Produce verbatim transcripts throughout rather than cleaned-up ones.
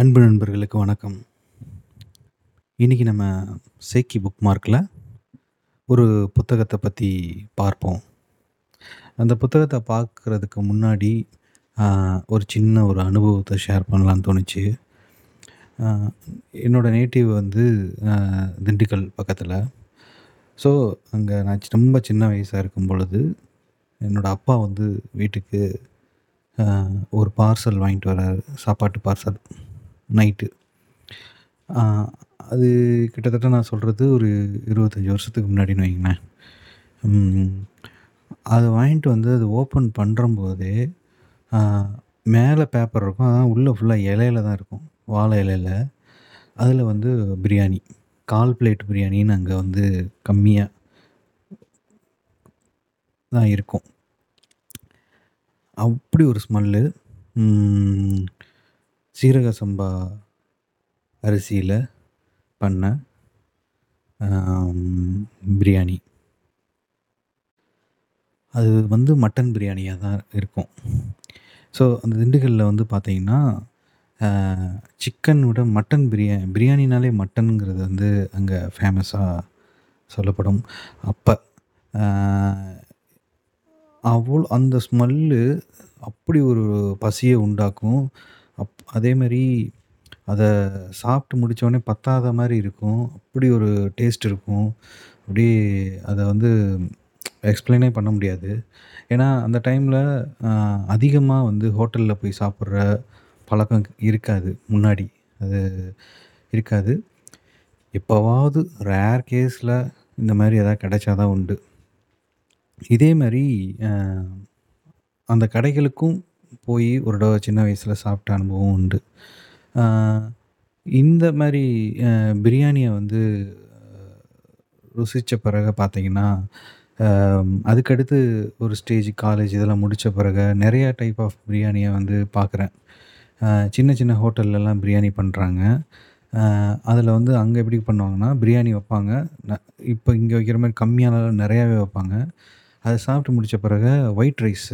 அன்பு நண்பர்களுக்கு வணக்கம். இன்றைக்கி நம்ம சேக்கி புக் மார்க்கில் ஒரு புத்தகத்தை பற்றி பார்ப்போம். அந்த புத்தகத்தை பார்க்குறதுக்கு முன்னாடி ஆஹ், ஒரு சின்ன ஒரு அனுபவத்தை ஷேர் பண்ணலான்னு தோணுச்சு. ஆஹ், என்னோட நேட்டிவ் வந்து ஆஹ், திண்டுக்கல் பக்கத்தில். ஸோ அங்கே நான் சி- ரொம்ப சின்ன வயசாக இருக்கும் பொழுது என்னோட அப்பா வந்து வீட்டுக்கு ஆஹ், ஒரு பார்சல் வாங்கிட்டு வர்றாரு, சாப்பாட்டு பார்சல். நைட்டு ஆஹ் அது கிட்டத்தட்ட நான் சொல்கிறது ஒரு இருபத்தஞ்சி வருஷத்துக்கு முன்னாடின்னு வைங்களேன். உம், அது வாங்கிட்டு வந்து அது ஓப்பன் பண்ணுறம்போதே மேலே பேப்பர் இருக்கும், அதான் உள்ளே ஃபுல்லாக இலையில தான் இருக்கும், வாழை இலையில. அதில் வந்து பிரியாணி, கால் பிளேட் பிரியாணின்னு அங்கே வந்து கம்மியாக தான் இருக்கும். அப்படி ஒரு ஸ்மெல்லு, சீரக சம்பா அரிசியில் பண்ண ஆஹ், பிரியாணி. அது வந்து மட்டன் பிரியாணியாக தான் இருக்கும். ஸோ அந்த திண்டுக்கல்லில் வந்து பார்த்தீங்கன்னா சிக்கன் விட மட்டன் பிரியாணி, பிரியாணினாலே மட்டனுங்கிறது வந்து அங்கே ஃபேமஸாக சொல்லப்படும். அப்போ அவ்வளோ அந்த ஸ்மெல்லு அப்படி ஒரு பசியை உண்டாக்கும். அப் அதேமாரி அதை சாப்பிட்டு முடிச்ச உடனே பத்தாத மாதிரி இருக்கும், அப்படி ஒரு டேஸ்ட் இருக்கும். அப்படியே அதை வந்து எக்ஸ்பிளைனே பண்ண முடியாது. ஏன்னா அந்த டைமில் அதிகமாக வந்து ஹோட்டலில் போய் சாப்பிட்ற பழக்கம் இருக்காது, முன்னாடி அது இருக்காது. எப்போவாவது ரேர் கேஸில் இந்த மாதிரி எதாவது கிடைச்சாதான் உண்டு. இதே மாதிரி அஹ், அந்த கடைகளுக்கும் போய் ஒரு தடவை சின்ன வயசில் சாப்பிட்ட அனுபவம் உண்டு. அஹ், இந்த மாதிரி அஹ், பிரியாணியை வந்து ருசித்த பிறகு பார்த்தீங்கன்னா ஆம், அதுக்கடுத்து ஒரு ஸ்டேஜ் காலேஜ் இதெல்லாம் முடித்த பிறகு நிறையா டைப் ஆஃப் பிரியாணியை வந்து பார்க்குறேன். சின்ன சின்ன ஹோட்டல்லலாம் பிரியாணி பண்ணுறாங்க. அதில் வந்து அங்கே எப்படி பண்ணுவாங்கன்னா பிரியாணி வைப்பாங்க, ந- இப்போ இங்கே வைக்கிற மாதிரி கம்மியான அளவு நிறையாவே வைப்பாங்க. அதை சாப்பிட்டு முடித்த பிறகு ஒயிட் ரைஸ்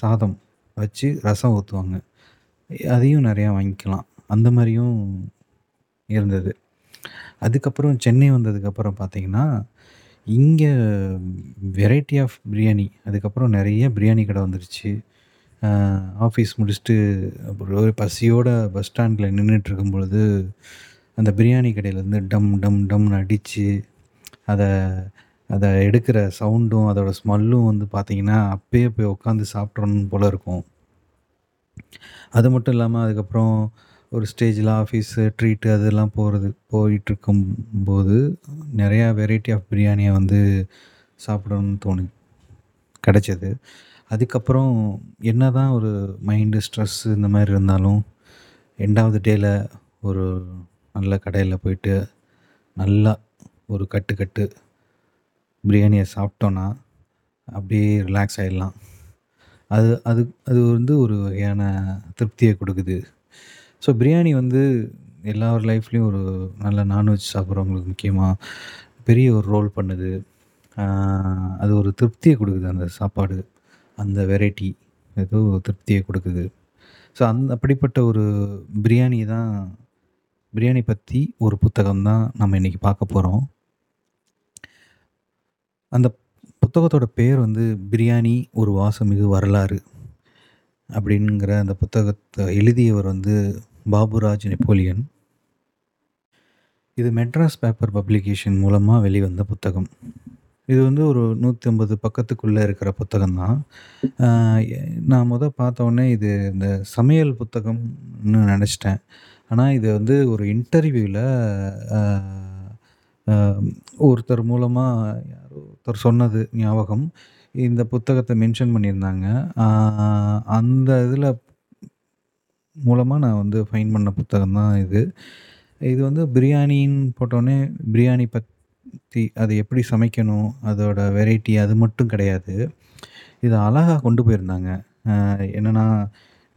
சாதம் வச்சு ரசம் ஊற்றுவாங்க, அதையும் நிறையா வாங்கிக்கலாம். அந்த மாதிரியும் இருந்தது. அதுக்கப்புறம் சென்னை வந்ததுக்கப்புறம் பார்த்தீங்கன்னா இங்கே வெரைட்டி ஆஃப் பிரியாணி, அதுக்கப்புறம் நிறைய பிரியாணி கடை வந்துருச்சு. ஆஃபீஸ் முடிச்சுட்டு அப்புறம் ஒரு பசியோட பஸ் ஸ்டாண்டில் நின்றுட்டு இருக்கும் பொழுது அந்த பிரியாணி கடையிலேருந்து டம் டம் டம்னு அடித்து அதை அதை எடுக்கிற சவுண்டும் அதோட ஸ்மெல்லும் வந்து பார்த்தீங்கன்னா அப்பயே போய் உட்காந்து சாப்பிட்றோன்னு போல இருக்கும். அது மட்டும் இல்லாமல் அதுக்கப்புறம் ஒரு ஸ்டேஜில் ஆஃபீஸு ட்ரீட்டு அதெல்லாம் போகிறது போயிட்டு இருக்கும்போது நிறையா வெரைட்டி ஆஃப் பிரியாணியை வந்து சாப்பிடணும்னு தோணு கிடைச்சது. அதுக்கப்புறம் என்ன தான் ஒரு மைண்டு ஸ்ட்ரெஸ் இந்த மாதிரி இருந்தாலும் எண்ட் ஆஃப் த டேயில் ஒரு நல்ல கடையில் போயிட்டு நல்லா ஒரு கட்டு கட்டு பிரியாணியை சாப்பிட்டோன்னா அப்படியே ரிலாக்ஸ் ஆகிடலாம். அது அது அது வந்து ஒரு வகையான திருப்தியை கொடுக்குது. ஸோ பிரியாணி வந்து எல்லார் லைஃப்லேயும் ஒரு நல்ல நான்வெஜ் சாப்பிட்றவங்களுக்கு முக்கியமாக பெரிய ஒரு ரோல் பண்ணுது. ஆஹ், அது ஒரு திருப்தியை கொடுக்குது. அந்த சாப்பாடு, அந்த வெரைட்டி ஏதோ ஒரு திருப்தியை கொடுக்குது. ஸோ அந்த அப்படிப்பட்ட ஒரு பிரியாணி தான், பிரியாணி பற்றி ஒரு புத்தகம் தான் நம்ம இன்றைக்கி பார்க்க போகிறோம். அந்த புத்தகத்தோட பேர் வந்து பிரியாணி ஒரு வாசமிகு வரலாறு அப்படிங்கிற. அந்த புத்தகத்தை எழுதியவர் வந்து பாபுராஜ் நெப்போலியன். இது மெட்ராஸ் பேப்பர் பப்ளிகேஷன் மூலமாக வெளிவந்த புத்தகம். இது வந்து ஒரு நூற்றி ஐம்பது பக்கத்துக்குள்ளே இருக்கிற புத்தகம் தான். நான் முத பார்த்த உடனே இது இந்த சமையல் புத்தகம்னு நினச்சிட்டேன். ஆனால் இது வந்து ஒரு இன்டர்வியூவில் ஒருத்தர் மூலமாக யாரோ ஒருத்தர் சொன்னது ஞாபகம், இந்த புத்தகத்தை மென்ஷன் பண்ணியிருந்தாங்க. ஆஹ், அந்த இதில் மூலமாக நான் வந்து ஃபைன் பண்ண புத்தகம் தான் இது. இது வந்து பிரியாணின்னு போட்டோன்னே பிரியாணி பற்றி, அது எப்படி சமைக்கணும், அதோட வெரைட்டி, அது மட்டும் கிடையாது, இது அழகாக கொண்டு போயிருந்தாங்க. ஆஹ் என்னன்னா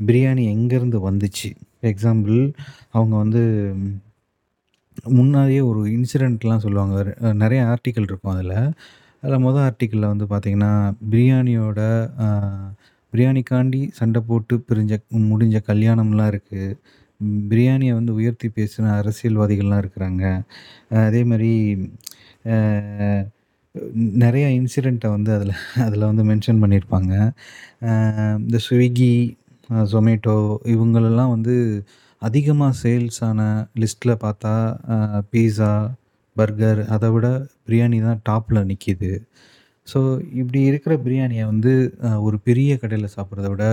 பிரியாணி எங்கேருந்து வந்துச்சு. எக்ஸாம்பிள் அவங்க வந்து ம், முன்னாடியே ஒரு இன்சிடெண்ட்லாம் சொல்லுவாங்க. அஹ் நிறைய ஆர்டிக்கல் இருக்கும். அதில் அதில் மொதல் ஆர்டிக்கலில் வந்து பார்த்தீங்கன்னா பிரியாணியோட ஆஹ், பிரியாணிக்காண்டி சண்டை போட்டு பிரிஞ்ச முடிஞ்ச கல்யாணம்லாம் இருக்குது, பிரியாணியை வந்து உயர்த்தி பேசின அரசியல்வாதிகள்லாம் இருக்கிறாங்க. அஹ் அதே மாதிரி அஹ், நிறைய இன்சிடெண்ட்டை வந்து அதில் அதில் வந்து மென்ஷன் பண்ணியிருப்பாங்க. அஹ், இந்த ஸ்விக்கி, ஜொமேட்டோ இவங்களெல்லாம் வந்து அதிகமாக சேல்ஸ் ஆன லிஸ்ட்டில் பார்த்தா பீஸா, பர்கர் அதை விட பிரியாணி தான் டாப்பில் நிற்கிது. ஸோ இப்படி இருக்கிற பிரியாணியை வந்து அஹ், ஒரு பெரிய கடையில் சாப்பிட்றத விட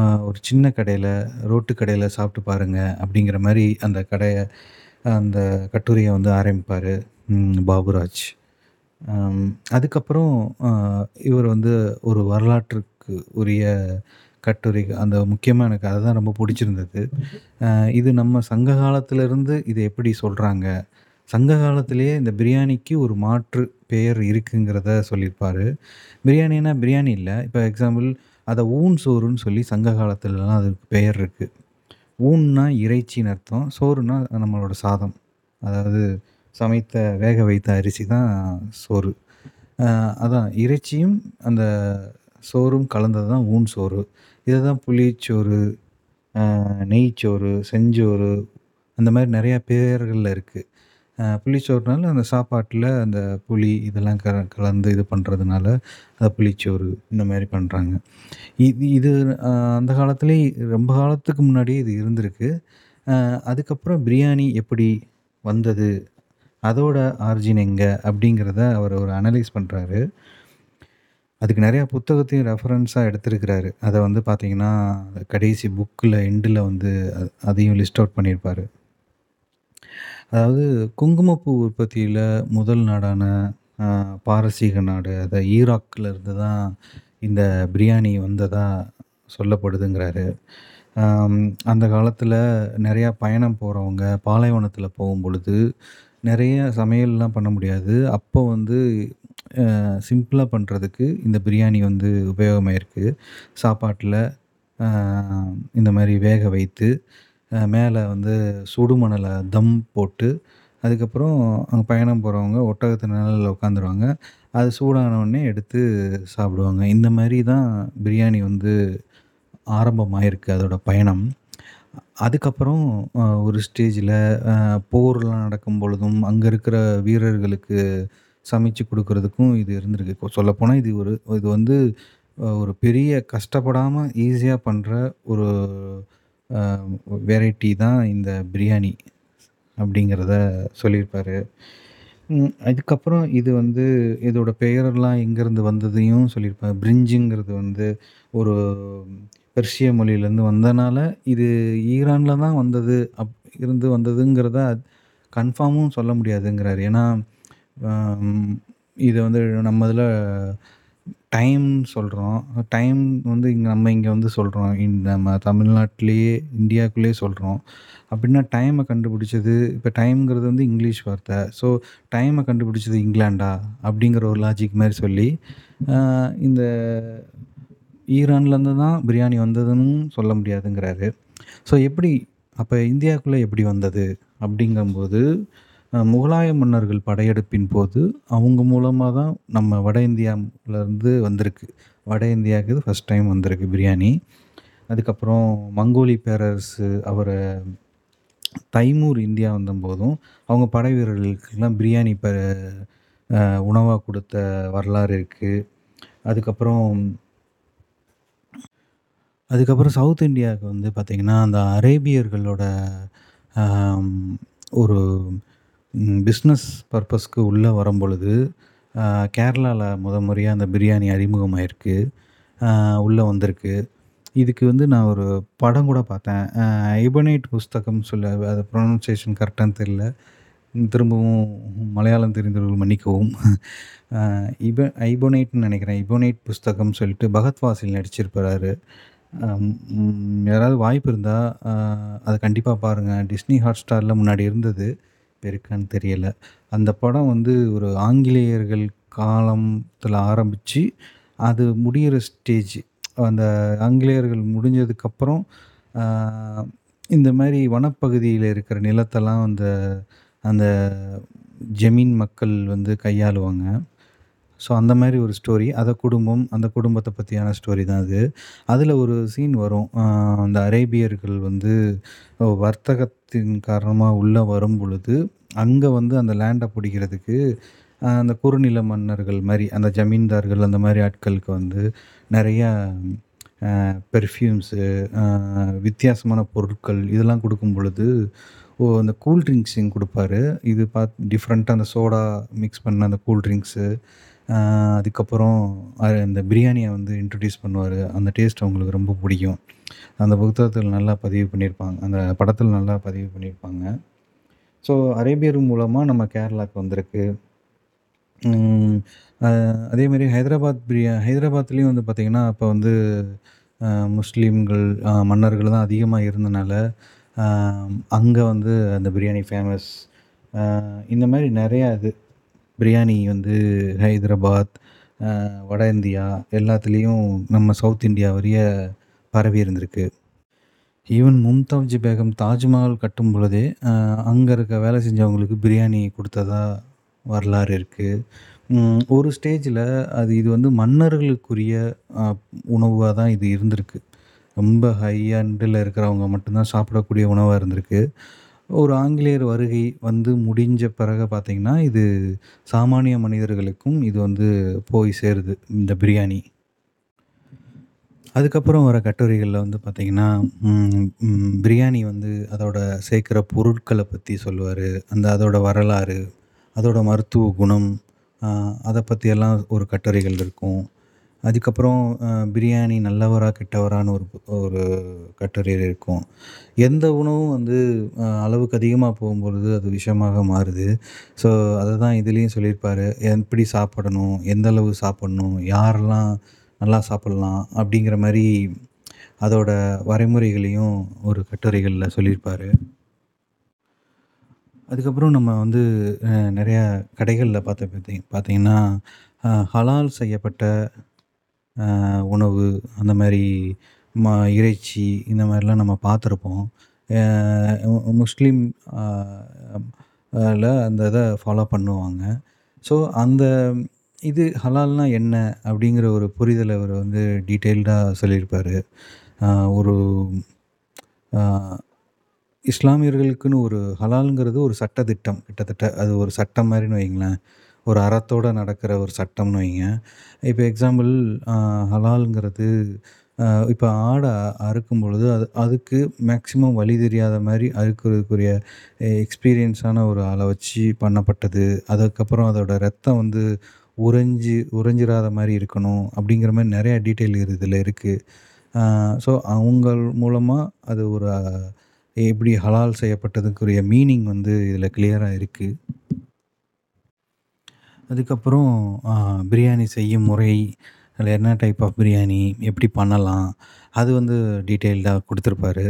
அஹ், ஒரு சின்ன கடையில், ரோட்டு கடையில் சாப்பிட்டு பாருங்கள் அப்படிங்கிற மாதிரி அந்த கடையை, அந்த கட்டுரையை வந்து ஆரம்பிப்பார் பாபுராஜ். ஹம், அதுக்கப்புறம் அஹ், இவர் வந்து ஒரு வரலாற்றுக்கு உரிய கட்டுரை, அந்த முக்கியமாக எனக்கு அதுதான் ரொம்ப பிடிச்சிருந்தது. அஹ், இது நம்ம சங்க காலத்திலிருந்து இதை எப்படி சொல்கிறாங்க, சங்க காலத்திலேயே இந்த பிரியாணிக்கு ஒரு மாற்று பெயர் இருக்குங்கிறத சொல்லியிருப்பார். பிரியாணினா பிரியாணி இல்லை, இப்போ எக்ஸாம்பிள் அதை ஊன் சோறுன்னு சொல்லி சங்க காலத்துலலாம் அதுக்கு பெயர் இருக்குது. ஊன்னா இறைச்சின்னு அர்த்தம், சோறுனா நம்மளோட சாதம், அதாவது சமைத்த வேக வைத்த அரிசி தான் சோறு. ஆஹ் அதான் இறைச்சியும் அந்த சோறும் கலந்தது தான் ஊன் சோறு. இதை தான் புளிச்சோறு, ஆஹ் நெய்ச்சோறு, செஞ்சோறு, அந்த மாதிரி நிறையா பேர்களில் இருக்குது. புளிச்சோறுனால அந்த சாப்பாட்டில் அந்த புளி இதெல்லாம் க கலந்து இது பண்ணுறதுனால அதை புளிச்சோறு இந்த மாதிரி பண்ணுறாங்க. இது இது ஆஹ் அந்த காலத்திலே ரொம்ப காலத்துக்கு முன்னாடியே இது இருந்திருக்கு. ஆஹ் அதுக்கப்புறம் பிரியாணி எப்படி வந்தது, அதோட ஆர்ஜின் எங்கே அப்படிங்கிறத அவர் ஒரு அனலைஸ் பண்ணுறாரு. அதுக்கு நிறையா புத்தகத்தையும் ரெஃபரன்ஸாக எடுத்திருக்கிறாரு. அதை வந்து பார்த்தீங்கன்னா கடைசி புக்கில் எண்டில் வந்து அ- அதையும் லிஸ்ட் அவுட் பண்ணியிருப்பார். அதாவது குங்குமப்பூ உற்பத்தியில் முதல் நாடான ஆஹ், பாரசீக நாடு, அதை ஈராக்கில் இருந்து தான் இந்த பிரியாணி வந்ததாக சொல்லப்படுதுங்கிறாரு. ஆம், அந்த காலத்தில் நிறையா பயணம் போகிறவங்க பாலைவனத்தில் போகும் பொழுது நிறைய சமையல்லாம் பண்ண முடியாது. அப்போ வந்து சிம்பிளாக பண்ணுறதுக்கு இந்த பிரியாணி வந்து உபயோகமாயிருக்கு. சாப்பாட்டில் இந்த மாதிரி வேக வைத்து மேலே வந்து சுடுமணலை தம் போட்டு, அதுக்கப்புறம் அங்கே பயணம் போகிறவங்க ஒட்டகத்து நிழலில் உட்காந்துருவாங்க, அது சூடான உடனே எடுத்து சாப்பிடுவாங்க. இந்த மாதிரி தான் பிரியாணி வந்து ஆரம்பமாயிருக்கு அதோட பயணம். அதுக்கப்புறம் அஹ், ஒரு ஸ்டேஜில் போர்லாம் நடக்கும் பொழுதும் அங்கே இருக்கிற வீரர்களுக்கு சமைச்சு கொடுக்கறதுக்கும் இது இருந்திருக்கு. சொல்லப்போனால் இது ஒரு இது வந்து அஹ், ஒரு பெரிய கஷ்டப்படாமல் ஈஸியாக பண்ணுற ஒரு வெரைட்டி தான் இந்த பிரியாணி அப்படிங்கிறத சொல்லியிருப்பாரு. ம், அதுக்கப்புறம் இது வந்து இதோட பெயரெல்லாம் எங்கேருந்து வந்ததையும் சொல்லியிருப்பாரு. பிரிஞ்சுங்கிறது வந்து ஒரு பெர்ஷிய மொழியிலேருந்து வந்தனால இது ஈரானில் தான் வந்தது, அப் இருந்து வந்ததுங்கிறத கன்ஃபார்மும் சொல்ல முடியாதுங்கிறாரு. ஏன்னா ஆம், இது வந்து நம்ம இதில் டைம் சொல்கிறோம், டைம் வந்து இங்கே நம்ம இங்கே வந்து சொல்கிறோம், நம்ம தமிழ்நாட்டிலேயே இந்தியாவுக்குள்ளேயே சொல்கிறோம். அப்படின்னா டைமை கண்டுபிடிச்சது, இப்போ டைம்ங்கிறது வந்து இங்கிலீஷ் வார்த்தை, ஸோ டைமை கண்டுபிடிச்சது இங்கிலாண்டா அப்படிங்கிற ஒரு லாஜிக் மாதிரி சொல்லி ஆஹ், இந்த ஈரான்லேருந்து தான் பிரியாணி வந்ததுன்னு சொல்ல முடியாதுங்கிறாரு. ஸோ எப்படி அப்போ இந்தியாவுக்குள்ளே எப்படி வந்தது அப்படிங்கும்போது அஹ், முகலாய மன்னர்கள் படையெடுப்பின் போது அவங்க மூலமாக தான் நம்ம வட இந்தியாவிலேருந்து வந்திருக்கு. வட இந்தியாவுக்கு இது ஃபஸ்ட் டைம் வந்திருக்கு பிரியாணி. அதுக்கப்புறம் மங்கோலி பேரரசு, அவர் தைமூர் இந்தியா வந்தபோதும் அவங்க படை வீரர்களுக்கெல்லாம் பிரியாணி ப உணவாக கொடுத்த வரலாறு இருக்குது. அதுக்கப்புறம் அதுக்கப்புறம் சவுத் இந்தியாவுக்கு வந்து பார்த்திங்கன்னா அந்த அரேபியர்களோட ஆம், ஒரு பிஸ்னஸ் பர்பஸ்க்கு உள்ளே வரும் பொழுது கேரளாவில் முத முறையாக அந்த பிரியாணி அறிமுகமாயிருக்கு, உள்ளே வந்திருக்கு. இதுக்கு வந்து நான் ஒரு படம் கூட பார்த்தேன், ஐபனைட் புஸ்தகம் சொல்ல, அது ப்ரொனன்சியேஷன் கரெக்டான்னு தெரியல, திரும்பவும் மலையாளம் தெரிந்தவர்கள் மன்னிக்கவும். அஹ் இப ஐபோனைட்னு நினைக்கிறேன், ஐபோனைட் புஸ்தகம் சொல்லிட்டு பகத் வாசில் நடிச்சிருப்பாரு. அம், ம், யாராவது வாய்ப்பு இருந்தால் அதை கண்டிப்பாக பாருங்கள். டிஸ்னி ஹாட் ஸ்டாரில் முன்னாடி இருந்தது, இப்போ இருக்கான்னு தெரியல. அந்த படம் வந்து ஒரு ஆங்கிலேயர்கள் காலத்தில் ஆரம்பித்து அது முடியிற ஸ்டேஜ், அந்த ஆங்கிலேயர்கள் முடிஞ்சதுக்கப்புறம் இந்த மாதிரி வனப்பகுதியில் இருக்கிற நிலத்தெல்லாம் அந்த அந்த ஜெமீன் மக்கள் வந்து கையாளுவாங்க. ஸோ அந்த மாதிரி ஒரு ஸ்டோரி. அதை குடும்பம், அந்த குடும்பத்தை பற்றியான ஸ்டோரி தான் அது. அதில் ஒரு சீன் வரும், ஆஹ் அந்த அரேபியர்கள் வந்து வர்த்தகத்தின் காரணமாக உள்ளே வரும் பொழுது அங்கே வந்து அந்த லேண்டை பிடிக்கிறதுக்கு ஆஹ் அந்த குறுநில மன்னர்கள் மாதிரி அந்த ஜமீன்தார்கள் அந்த மாதிரி ஆட்களுக்கு வந்து நிறையா பெர்ஃப்யூம்ஸு, வித்தியாசமான பொருட்கள் இதெல்லாம் கொடுக்கும் பொழுது ஓ அந்த கூல் ட்ரிங்க்ஸிங் கொடுப்பாரு. இது பார்த்து டிஃப்ரெண்ட்டாக அந்த சோடா மிக்ஸ் பண்ண அந்த கூல் ட்ரிங்க்ஸு, அதுக்கப்புறம் அது அந்த பிரியாணியை வந்து இன்ட்ரடியூஸ் பண்ணுவார். அந்த டேஸ்ட் அவங்களுக்கு ரொம்ப பிடிக்கும். அந்த புத்தகத்தில் நல்லா பதிவு பண்ணியிருப்பாங்க, அந்த படத்தில் நல்லா பதிவு பண்ணியிருப்பாங்க. ஸோ அரேபியர் மூலமாக நம்ம கேரளாவுக்கு வந்திருக்கு. அதே மாதிரி ஹைதராபாத் பிரியா ஹைதராபாத்லேயும் வந்து பார்த்திங்கன்னா அப்போ வந்து முஸ்லீம்கள் மன்னர்கள் தான் அதிகமாக இருந்தனால அங்கே வந்து அந்த பிரியாணி ஃபேமஸ். இந்த மாதிரி நிறையா இது பிரியாணி வந்து ஹைதராபாத், வட இந்தியா எல்லாத்துலேயும் நம்ம சவுத் இந்தியா வரைய பரவி இருந்திருக்கு. ஈவன் மும்தாஜ் பேகம் தாஜ்மஹால் கட்டும் பொழுதே அங்கே இருக்க வேலை செஞ்சவங்களுக்கு பிரியாணி கொடுத்ததா வரலாறு இருக்குது. ஒரு ஸ்டேஜில் அது இது வந்து மன்னர்களுக்குரிய உணவாக தான் இது இருந்திருக்கு. ரொம்ப ஹையாண்டில் இருக்கிறவங்க மட்டும்தான் சாப்பிடக்கூடிய உணவாக இருந்திருக்கு. ஒரு ஆங்கிலேயர் வருகை வந்து முடிஞ்ச பிறகு பார்த்திங்கன்னா இது சாமானிய மனிதர்களுக்கும் இது வந்து போய் சேருது இந்த பிரியாணி. அதுக்கப்புறம் வர கட்டுரைகளில் வந்து பார்த்திங்கன்னா பிரியாணி வந்து அதோட சேர்க்குற பொருட்களை பற்றி சொல்லுவார், அந்த அதோட வரலாறு, அதோட மருத்துவ குணம், அதை பற்றியெல்லாம் ஒரு கட்டுரைகள் இருக்கும். அதுக்கப்புறம் பிரியாணி நல்லவரா கெட்டவரான்னு ஒரு ஒரு கட்டுரை இருக்கும். எந்த உணவும் வந்து அளவுக்கு அதிகமாக போகும்பொழுது அது விஷமாக மாறுது. ஸோ அதை தான் இதுலேயும் சொல்லியிருப்பார், எப்படி சாப்பிடணும், எந்த அளவு சாப்பிடணும், யாரெல்லாம் நல்லா சாப்பிட்லாம் அப்படிங்கிற மாதிரி அதோட வரைமுறைகளையும் ஒரு கட்டுரைகளில் சொல்லியிருப்பார். அதுக்கப்புறம் நம்ம வந்து நிறையா கடைகளில் பார்த்து பார்த்தி பார்த்திங்கன்னா ஹலால் செய்யப்பட்ட உணவு, அந்த மாதிரி ம இறைச்சி இந்த மாதிரிலாம் நம்ம பார்த்துருப்போம். முஸ்லீம் அந்த இதை ஃபாலோ பண்ணுவாங்க. ஸோ அந்த இது ஹலால்னால் என்ன அப்படிங்கிற ஒரு புரிதலை அவர் வந்து டீட்டெயில்டாக சொல்லியிருப்பார். ஒரு இஸ்லாமியர்களுக்குன்னு ஒரு ஹலாலுங்கிறது ஒரு சட்டத்திட்டம், கிட்டத்தட்ட அது ஒரு சட்டம் மாதிரின்னு வைங்களேன், ஒரு அறத்தோடு நடக்கிற ஒரு சட்டம்னு வைங்க. இப்போ எக்ஸாம்பிள் ஹலாலுங்கிறது இப்போ ஆடை அறுக்கும் பொழுது அது அதுக்கு மேக்சிமம் வழி தெரியாத மாதிரி அறுக்கிறதுக்குரிய எக்ஸ்பீரியன்ஸான ஒரு ஆளை வச்சு பண்ணப்பட்டது. அதுக்கப்புறம் அதோடய ரத்தம் வந்து உறைஞ்சி உறைஞ்சிடாத மாதிரி இருக்கணும் அப்படிங்கிற மாதிரி நிறையா டீட்டெயில் இதில் இருக்குது. ஸோ அவங்க மூலமாக அது ஒரு எப்படி ஹலால் செய்யப்பட்டதுக்குரிய மீனிங் வந்து இதில் கிளியராக இருக்குது. அதுக்கப்புறம் பிரியாணி செய்யும் முறை, அதில் என்ன டைப் ஆஃப் பிரியாணி எப்படி பண்ணலாம் அது வந்து டீட்டெயில்டாக கொடுத்துருப்பாரு.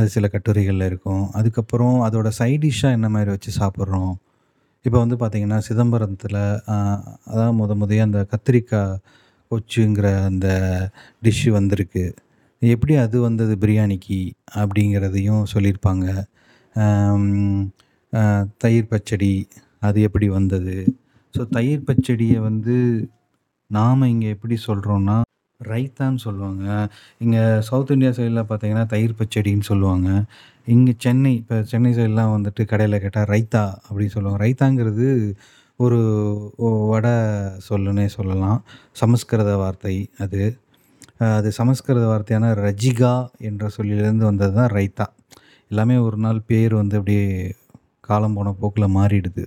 அது சில கட்டுரைகளில் இருக்கும். அதுக்கப்புறம் அதோட சைட் டிஷ்ஷாக என்ன மாதிரி வச்சு சாப்பிட்றோம். இப்போ வந்து பார்த்திங்கன்னா சிதம்பரத்தில் அதான் முத முதைய அந்த கத்திரிக்காய் கொச்சுங்கிற அந்த டிஷ்ஷு வந்திருக்கு, எப்படி அது வந்தது பிரியாணிக்கு அப்படிங்கிறதையும் சொல்லியிருப்பாங்க. தயிர் பச்சடி அது எப்படி வந்தது. ஸோ தயிர் பச்சடியை வந்து நாம் இங்கே எப்படி சொல்கிறோன்னா ரைத்தான்னு சொல்லுவாங்க. இங்கே சவுத் இந்தியா சைடில் பார்த்திங்கன்னா தயிர் பச்சடின்னு சொல்லுவாங்க. இங்கே சென்னை இப்போ சென்னை சைடெலாம் வந்துட்டு கடையில் கேட்டால் ரைத்தா அப்படின்னு சொல்லுவாங்க. ரைத்தாங்கிறது ஒரு வடை சொல்லுன்னே சொல்லலாம், சமஸ்கிருத வார்த்தை. அது அது சமஸ்கிருத வார்த்தையான ரஜிகா என்ற சொல்லிலேருந்து வந்தது தான் ரைத்தா. எல்லாமே ஒரு நாள் பேர் வந்து அப்படியே காலம் போன போக்கில் மாறிடுது.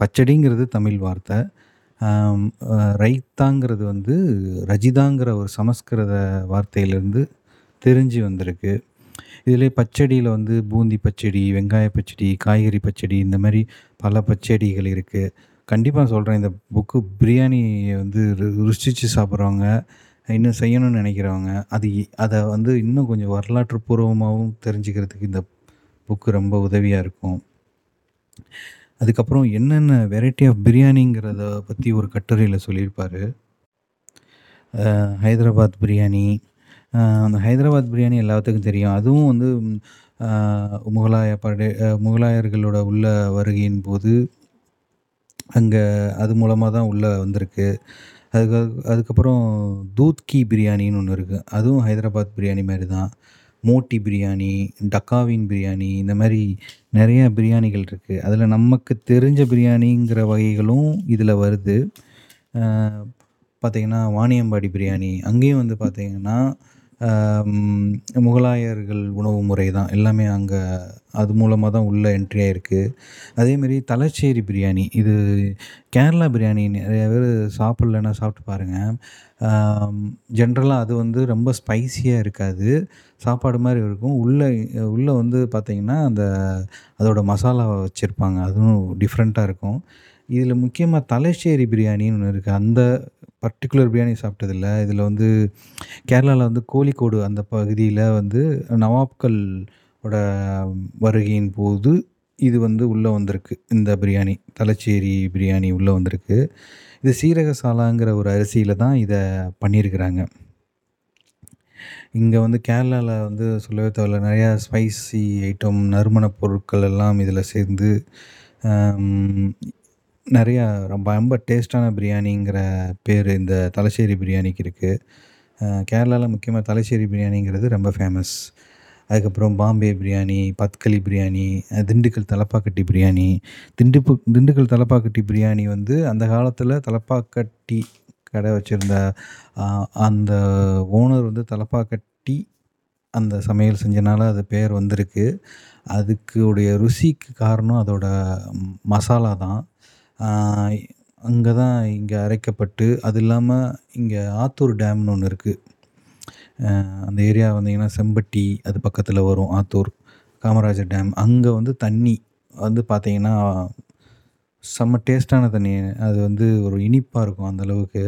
பச்சடிங்கிறது தமிழ் வார்த்தை, ரைத்தாங்கிறது வந்து ரஜிதாங்கிற ஒரு சமஸ்கிருத வார்த்தையிலேருந்து தெரிஞ்சு வந்திருக்கு. இதிலே பச்சடியில் வந்து பூந்தி பச்சடி, வெங்காய பச்சடி, காய்கறி பச்சடி இந்த மாதிரி பல பச்சடிகள் இருக்குது. கண்டிப்பாக சொல்கிறேன், இந்த புக்கு பிரியாணியை வந்து ருசிச்சு சாப்பிட்றவங்க, இன்னும் செய்யணும்னு நினைக்கிறவங்க அது அதை வந்து இன்னும் கொஞ்சம் வரலாற்று பூர்வமாகவும் தெரிஞ்சுக்கிறதுக்கு இந்த புக்கு ரொம்ப உதவியாக இருக்கும். அதுக்கப்புறம் என்னென்ன வெரைட்டி ஆஃப் பிரியாணிங்கிறத பற்றி ஒரு கட்டுரையில் சொல்லியிருப்பார். ஹைதராபாத் பிரியாணி, அந்த ஹைதராபாத் பிரியாணி எல்லாத்துக்கும் தெரியும். அதுவும் வந்து முகலாய படை முகலாயர்களோட உள்ள வருகையின் போது அங்கே அது மூலமாக தான் உள்ளே வந்திருக்கு. அதுக்கு அதுக்கப்புறம் தூத் கீ பிரியாணின்னு ஒன்று இருக்குது, அதுவும் ஹைதராபாத் பிரியாணி மாதிரி தான். மோட்டி பிரியாணி, டக்காவின் பிரியாணி, இந்த மாதிரி நிறைய பிரியாணிகள் இருக்குது. அதில் நமக்கு தெரிஞ்ச பிரியாணிங்கிற வகைகளும் இதில் வருது. அஹ் பார்த்தீங்கன்னா வாணியம்பாடி பிரியாணி, அங்கேயும் வந்து பார்த்தீங்கன்னா ஆம், முகலாயர்கள் உணவு முறை தான் எல்லாமே அங்கே, அது மூலமாக தான் உள்ள என்ட்ரி ஆகிருக்கு. அதேமாரி தலச்சேரி பிரியாணி, இது கேரளா பிரியாணி, நிறைய பேர் சாப்பிட்லன்னா சாப்பிட்டு பாருங்கள். ஜென்ரலாக அது வந்து ரொம்ப ஸ்பைசியாக இருக்காது, சாப்பாடு மாதிரி இருக்கும். உள்ளே உள்ளே வந்து பார்த்திங்கன்னா அந்த அதோட மசாலாவை வச்சுருப்பாங்க, அதுவும் டிஃப்ரெண்ட்டாக இருக்கும். இதில் முக்கியமாக தலச்சேரி பிரியாணின்னு ஒன்று இருக்குது, அந்த பர்டிகுலர் பிரியாணி சாப்பிட்டதில்ல. இதில் வந்து கேரளாவில் வந்து கோழிக்கோடு அந்த பகுதியில் வந்து நவாப்கள் ஓட வருகையின் போது இது வந்து உள்ளே வந்திருக்கு. இந்த பிரியாணி தலச்சேரி பிரியாணி உள்ளே வந்திருக்கு. இது சீரக சாலாங்கிற ஒரு அரிசியில் தான் இதை பண்ணியிருக்கிறாங்க. இங்கே வந்து கேரளாவில் வந்து சொல்லவே தேவையில்ல, நிறையா ஸ்பைசி ஐட்டம், நறுமணப் பொருட்கள் எல்லாம் இதில் சேர்ந்து ஆம், நிறையா ரொம்ப ரொம்ப டேஸ்டான பிரியாணிங்கிற பேர் இந்த தலச்சேரி பிரியாணிக்கு இருக்குது. கேரளாவில் முக்கியமாக தலச்சேரி பிரியாணிங்கிறது ரொம்ப ஃபேமஸ். அதுக்கப்புறம் பாம்பே பிரியாணி, பத்களி பிரியாணி, அஹ் திண்டுக்கல் தலப்பாக்கட்டி பிரியாணி. திண்டுப்பு திண்டுக்கல் தலப்பாக்கட்டி பிரியாணி வந்து அந்த காலத்தில் தலப்பாக்கட்டி கடை வச்சுருந்த ஆஹ், அந்த ஓனர் வந்து தலப்பாக்கட்டி அந்த சமையல் செஞ்சனால அது பேர் வந்திருக்கு. அதுக்கு உடைய ருசிக்கு காரணம் அதோட மசாலா தான். அங்கே தான் இங்கே அரைக்கப்பட்டு, அது இல்லாமல் இங்கே ஆத்தூர் டேம்னு ஒன்று இருக்குது. அந்த ஏரியா வந்தீங்கன்னா செம்பட்டி அது பக்கத்தில் வரும், ஆத்தூர் காமராஜர் டேம். அங்கே வந்து தண்ணி வந்து பார்த்தீங்கன்னா செம்ம டேஸ்டான தண்ணி, அது வந்து ஒரு இனிப்பாக இருக்கும் அந்த அளவுக்கு.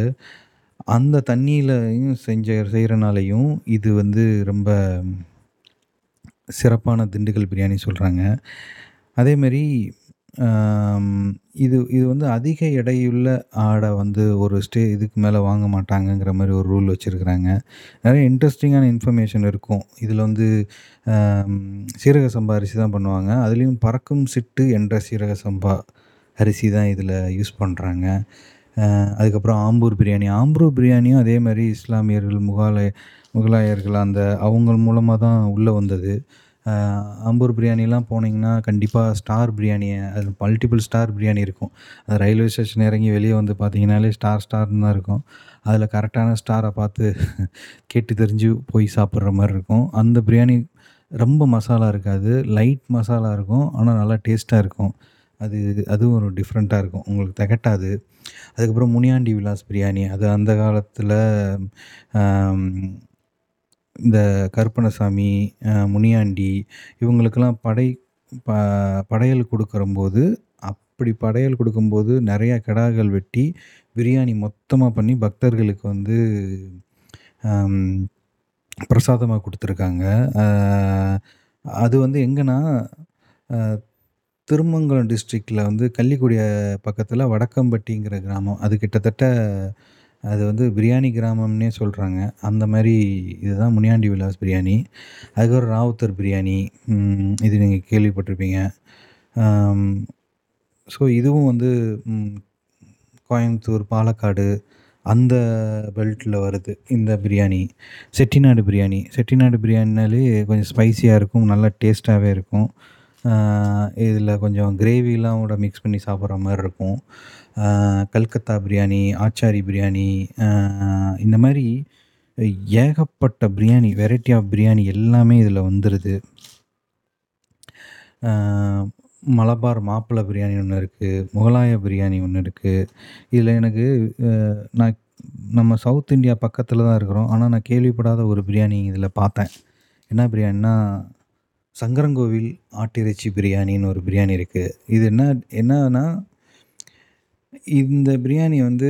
அந்த தண்ணியிலையும் செஞ்ச செய்கிறனாலையும் இது வந்து ரொம்ப சிறப்பான திண்டுக்கல் பிரியாணி சொல்கிறாங்க. அதேமாரி இது இது வந்து அதிக எடையுள்ள ஆடை வந்து ஒரு ஸ்டே இதுக்கு மேலே வாங்க மாட்டாங்கங்கிற மாதிரி ஒரு ரூல் வச்சுருக்குறாங்க. நிறைய இன்ட்ரெஸ்டிங்கான இன்ஃபர்மேஷன் இருக்கும். இதில் வந்து ஆம், சீரக சம்பா அரிசி தான் பண்ணுவாங்க. அதுலேயும் பறக்கும் சிட்டு என்ற சீரக சம்பா அரிசி தான் இதில் யூஸ் பண்ணுறாங்க. ஆஹ், அதுக்கப்புறம் ஆம்பூர் பிரியாணி, ஆம்பூர் பிரியாணியும் அதே மாதிரி இஸ்லாமியர்கள் முகலாய முகலாயர்கள் அந்த அவங்க மூலமாக தான் உள்ளே வந்தது. ஆஹ், ஆம்பூர் பிரியாணிலாம் போனீங்கன்னா கண்டிப்பாக ஸ்டார் பிரியாணியை, அது மல்டிபிள் ஸ்டார் பிரியாணி இருக்கும். அது ரயில்வே ஸ்டேஷன் இறங்கி வெளியே வந்து பார்த்தீங்கன்னாலே ஸ்டார் ஸ்டார்னு தான் இருக்கும். அதில் கரெக்டான ஸ்டாரை பார்த்து கேட்டு தெரிஞ்சு போய் சாப்பிட்ற மாதிரி இருக்கும். அந்த பிரியாணி ரொம்ப மசாலா இருக்காது, லைட் மசாலா இருக்கும், ஆனால் நல்லா டேஸ்ட்டாக இருக்கும். அது அதுவும் ஒரு டிஃப்ரெண்ட்டாக இருக்கும், உங்களுக்கு திகட்டாது. அதுக்கப்புறம் முனியாண்டி விலாஸ் பிரியாணி, அது அந்த காலத்தில் இந்த கருப்பணசாமி, அஹ், முனியாண்டி இவங்களுக்கெல்லாம் படை ப படையல் கொடுக்குறம்போது, அப்படி படையல் கொடுக்கும்போது நிறைய கிடாக்கள் வெட்டி பிரியாணி மொத்தமாக பண்ணி பக்தர்களுக்கு வந்து ஆம், பிரசாதமாக கொடுத்துருக்காங்க. அஹ், அது வந்து எங்கன்னா அஹ், திருமங்கலம் டிஸ்ட்ரிக்டில் வந்து கள்ளிக்குடிய பக்கத்தில் வடக்கம்பட்டிங்கிற கிராமம், அது கிட்டத்தட்ட அது வந்து பிரியாணி கிராமம்னே சொல்கிறாங்க. அந்த மாதிரி இதுதான் முனியாண்டி விலாஸ் பிரியாணி. அதுக்கப்புறம் ராவுத்தர் பிரியாணி, ம், இது நீங்கள் கேள்விப்பட்டிருப்பீங்க. ஸோ இதுவும் வந்து ம், கோயம்புத்தூர் பாலக்காடு அந்த பெல்ட்டில் வருது இந்த பிரியாணி. செட்டிநாடு பிரியாணி, செட்டிநாடு பிரியாணினாலே கொஞ்சம் ஸ்பைசியாக இருக்கும், நல்லா டேஸ்ட்டாகவே இருக்கும். இதில் கொஞ்சம் கிரேவிலாம் கூட மிக்ஸ் பண்ணி சாப்பிட்ற மாதிரி இருக்கும். கல்கத்தா பிரியாணி, ஆச்சாரி பிரியாணி, ஆஹ், இந்த மாதிரி ஏகப்பட்ட பிரியாணி, வெரைட்டி ஆஃப் பிரியாணி எல்லாமே இதில் வந்துடுது. ஆஹ், மலபார் மாப்பிள பிரியாணி ஒன்று இருக்குது, முகலாய பிரியாணி ஒன்று இருக்குது. இதில் எனக்கு அஹ், நான் நம்ம சவுத் இந்தியா பக்கத்தில் தான் இருக்கிறோம், ஆனால் நான் கேள்விப்படாத ஒரு பிரியாணி இதில் பார்த்தேன். என்ன பிரியாணின்னா சங்கரங்கோவில் ஆட்டிறைச்சி பிரியாணின்னு ஒரு பிரியாணி இருக்குது. இது என்ன என்னன்னா இந்த பிரியாணி வந்து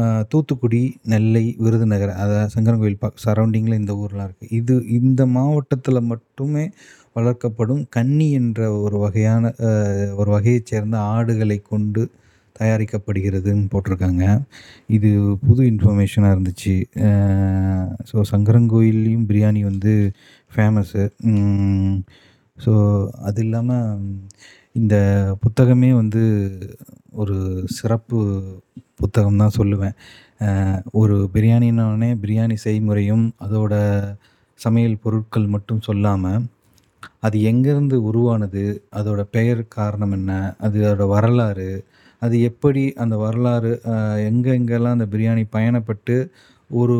ஆஹ், தூத்துக்குடி, நெல்லை, விருதுநகர், அதாவது சங்கரங்கோவில் ப சரௌண்டிங்கில் இந்த ஊரெலாம் இருக்குது. இது இந்த மாவட்டத்தில் மட்டுமே வளர்க்கப்படும் கன்னி என்ற ஒரு வகையான ஆஹ், ஒரு வகையைச் சேர்ந்த ஆடுகளை கொண்டு தயாரிக்கப்படுகிறதுன்னு போட்டிருக்காங்க. இது புது இன்ஃபர்மேஷனாக இருந்துச்சு. ஸோ சங்கரங்கோயிலையும் பிரியாணி வந்து ஃபேமஸ்ஸு. ஸோ அது இல்லாமல் இந்த புத்தகமே வந்து ஒரு சிறப்பு புத்தகம் தான் சொல்லுவேன். அஹ் ஒரு பிரியாணினோடனே பிரியாணி செய்முறையும் அதோட சமையல் பொருட்கள் மட்டும் சொல்லாமல் அது எங்கேருந்து உருவானது, அதோட பெயர் காரணம் என்ன, அதோட வரலாறு, அது எப்படி அந்த வரலாறு அஹ், எங்க எங்கெல்லாம் அந்த பிரியாணி பயணப்பட்டு ஒரு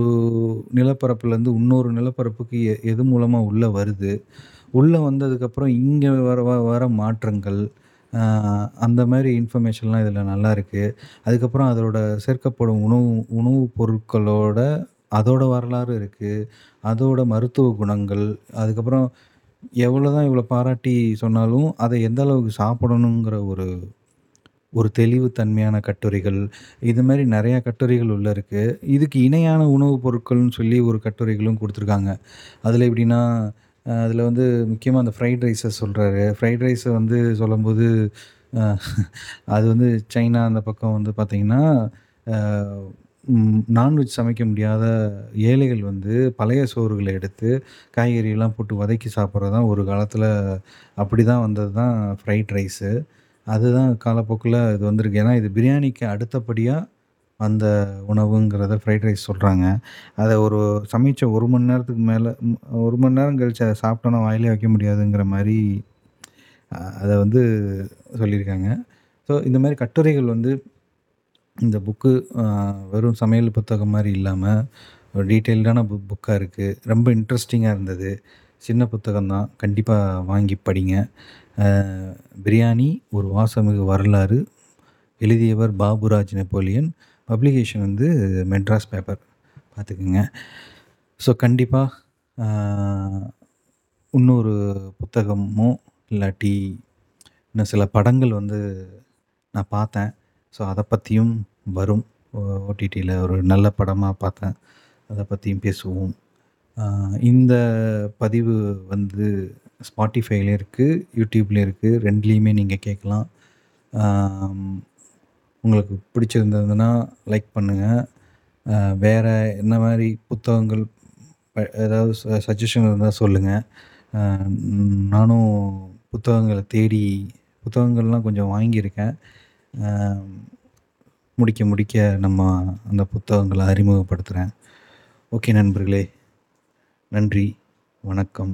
நிலப்பரப்புலேருந்து இன்னொரு நிலப்பரப்புக்கு எ- எது மூலமாக உள்ளே வருது, உள்ளே வந்ததுக்கப்புறம் இங்கே வர வ- வர மாற்றங்கள், ஆஹ், அந்த மாதிரி இன்ஃபர்மேஷன்லாம் இதில் நல்லா இருக்குது. அதுக்கப்புறம் அதோட சேர்க்கப்படும் உணவு உணவுப் பொருட்களோட அதோட வரலாறு இருக்குது, அதோட மருத்துவ குணங்கள், அதுக்கப்புறம் எவ்வளோதான் இவ்வளோ பாராட்டி சொன்னாலும் அதை எந்த அளவுக்கு சாப்பிடணுங்கிற ஒரு ஒரு தெளிவு தன்மையான கட்டுரைகள், இது மாதிரி நிறையா கட்டுரைகள் உள்ளே இருக்குது. இதுக்கு இணையான உணவுப் பொருட்கள்னு சொல்லி ஒரு கட்டுரைகளும் கொடுத்துருக்காங்க. அதில் எப்படின்னா அதில் வந்து முக்கியமாக அந்த ஃப்ரைட் ரைஸை சொல்கிறாரு. ஃப்ரைட் ரைஸை வந்து சொல்லும்போது அஹ், அது வந்து சைனா அந்த பக்கம் வந்து பார்த்திங்கன்னா நான்வெஜ் சமைக்க முடியாத ஏழைகள் வந்து பழைய சோறுகளை எடுத்து காய்கறியெல்லாம் போட்டு வதக்கி சாப்பிட்றது தான் ஒரு காலத்தில், அப்படி தான் வந்தது தான் ஃப்ரைட் ரைஸு. அதுதான் காலப்போக்கில் இது வந்திருக்கு. ஏன்னா இது பிரியாணிக்கு அடுத்தபடியாக அந்த உணவுங்கிறத ஃப்ரைட் ரைஸ் சொல்கிறாங்க. அதை ஒரு சமைச்ச ஒரு மணி நேரத்துக்கு மேலே ஒரு மணி நேரம் கழிச்சு அதை சாப்பிட்டோன்னா வாயிலே வைக்க முடியாதுங்கிற மாதிரி அஹ், அதை வந்து சொல்லியிருக்காங்க. ஸோ இந்த மாதிரி கட்டுரைகள் வந்து இந்த புக்கு வெறும் சமையல் புத்தகம் மாதிரி இல்லாமல் ஒரு டீட்டெயில்டான புக் புக்காக இருக்குது. ரொம்ப இன்ட்ரெஸ்டிங்காக இருந்தது. சின்ன புத்தகம் தான், கண்டிப்பாக வாங்கி படிங்க. அஹ், பிரியாணி ஒரு வாசமிகு வரலாறு, எழுதியவர் பாபுராஜ் நெப்போலியன், பப்ளிகேஷன் வந்து மெட்ராஸ் பேப்பர். பார்த்துக்குங்க. ஸோ கண்டிப்பாக இன்னொரு புத்தகமோ இல்லாட்டி இன்னும் சில படங்கள் வந்து நான் பார்த்தேன். ஸோ அதை பற்றியும் வரும் ஓடிடியில் ஒரு நல்ல படமாக பார்த்தேன், அதை பற்றியும் பேசுவோம். ஆஹ் இந்த பதிவு வந்து ஸ்பாட்டிஃபைலேயும் இருக்குது, யூடியூப்லேயும் இருக்குது, ரெண்டுலேயுமே நீங்கள் கேட்கலாம். ஆம், உங்களுக்கு பிடிச்சிருந்ததுன்னா லைக் பண்ணுங்கள். வேறு என்ன மாதிரி புத்தகங்கள் ப- ஏதாவது சஜஷன் இருந்தால் சொல்லுங்கள். ஆஹ் ம், நானும் புத்தகங்களை தேடி புத்தகங்கள்லாம் கொஞ்சம் வாங்கியிருக்கேன். ஆஹ் முடிக்க முடிக்க நம்ம அந்த புத்தகங்களை அறிமுகப்படுத்துகிறேன். ஓகே நண்பர்களே, நன்றி, வணக்கம்.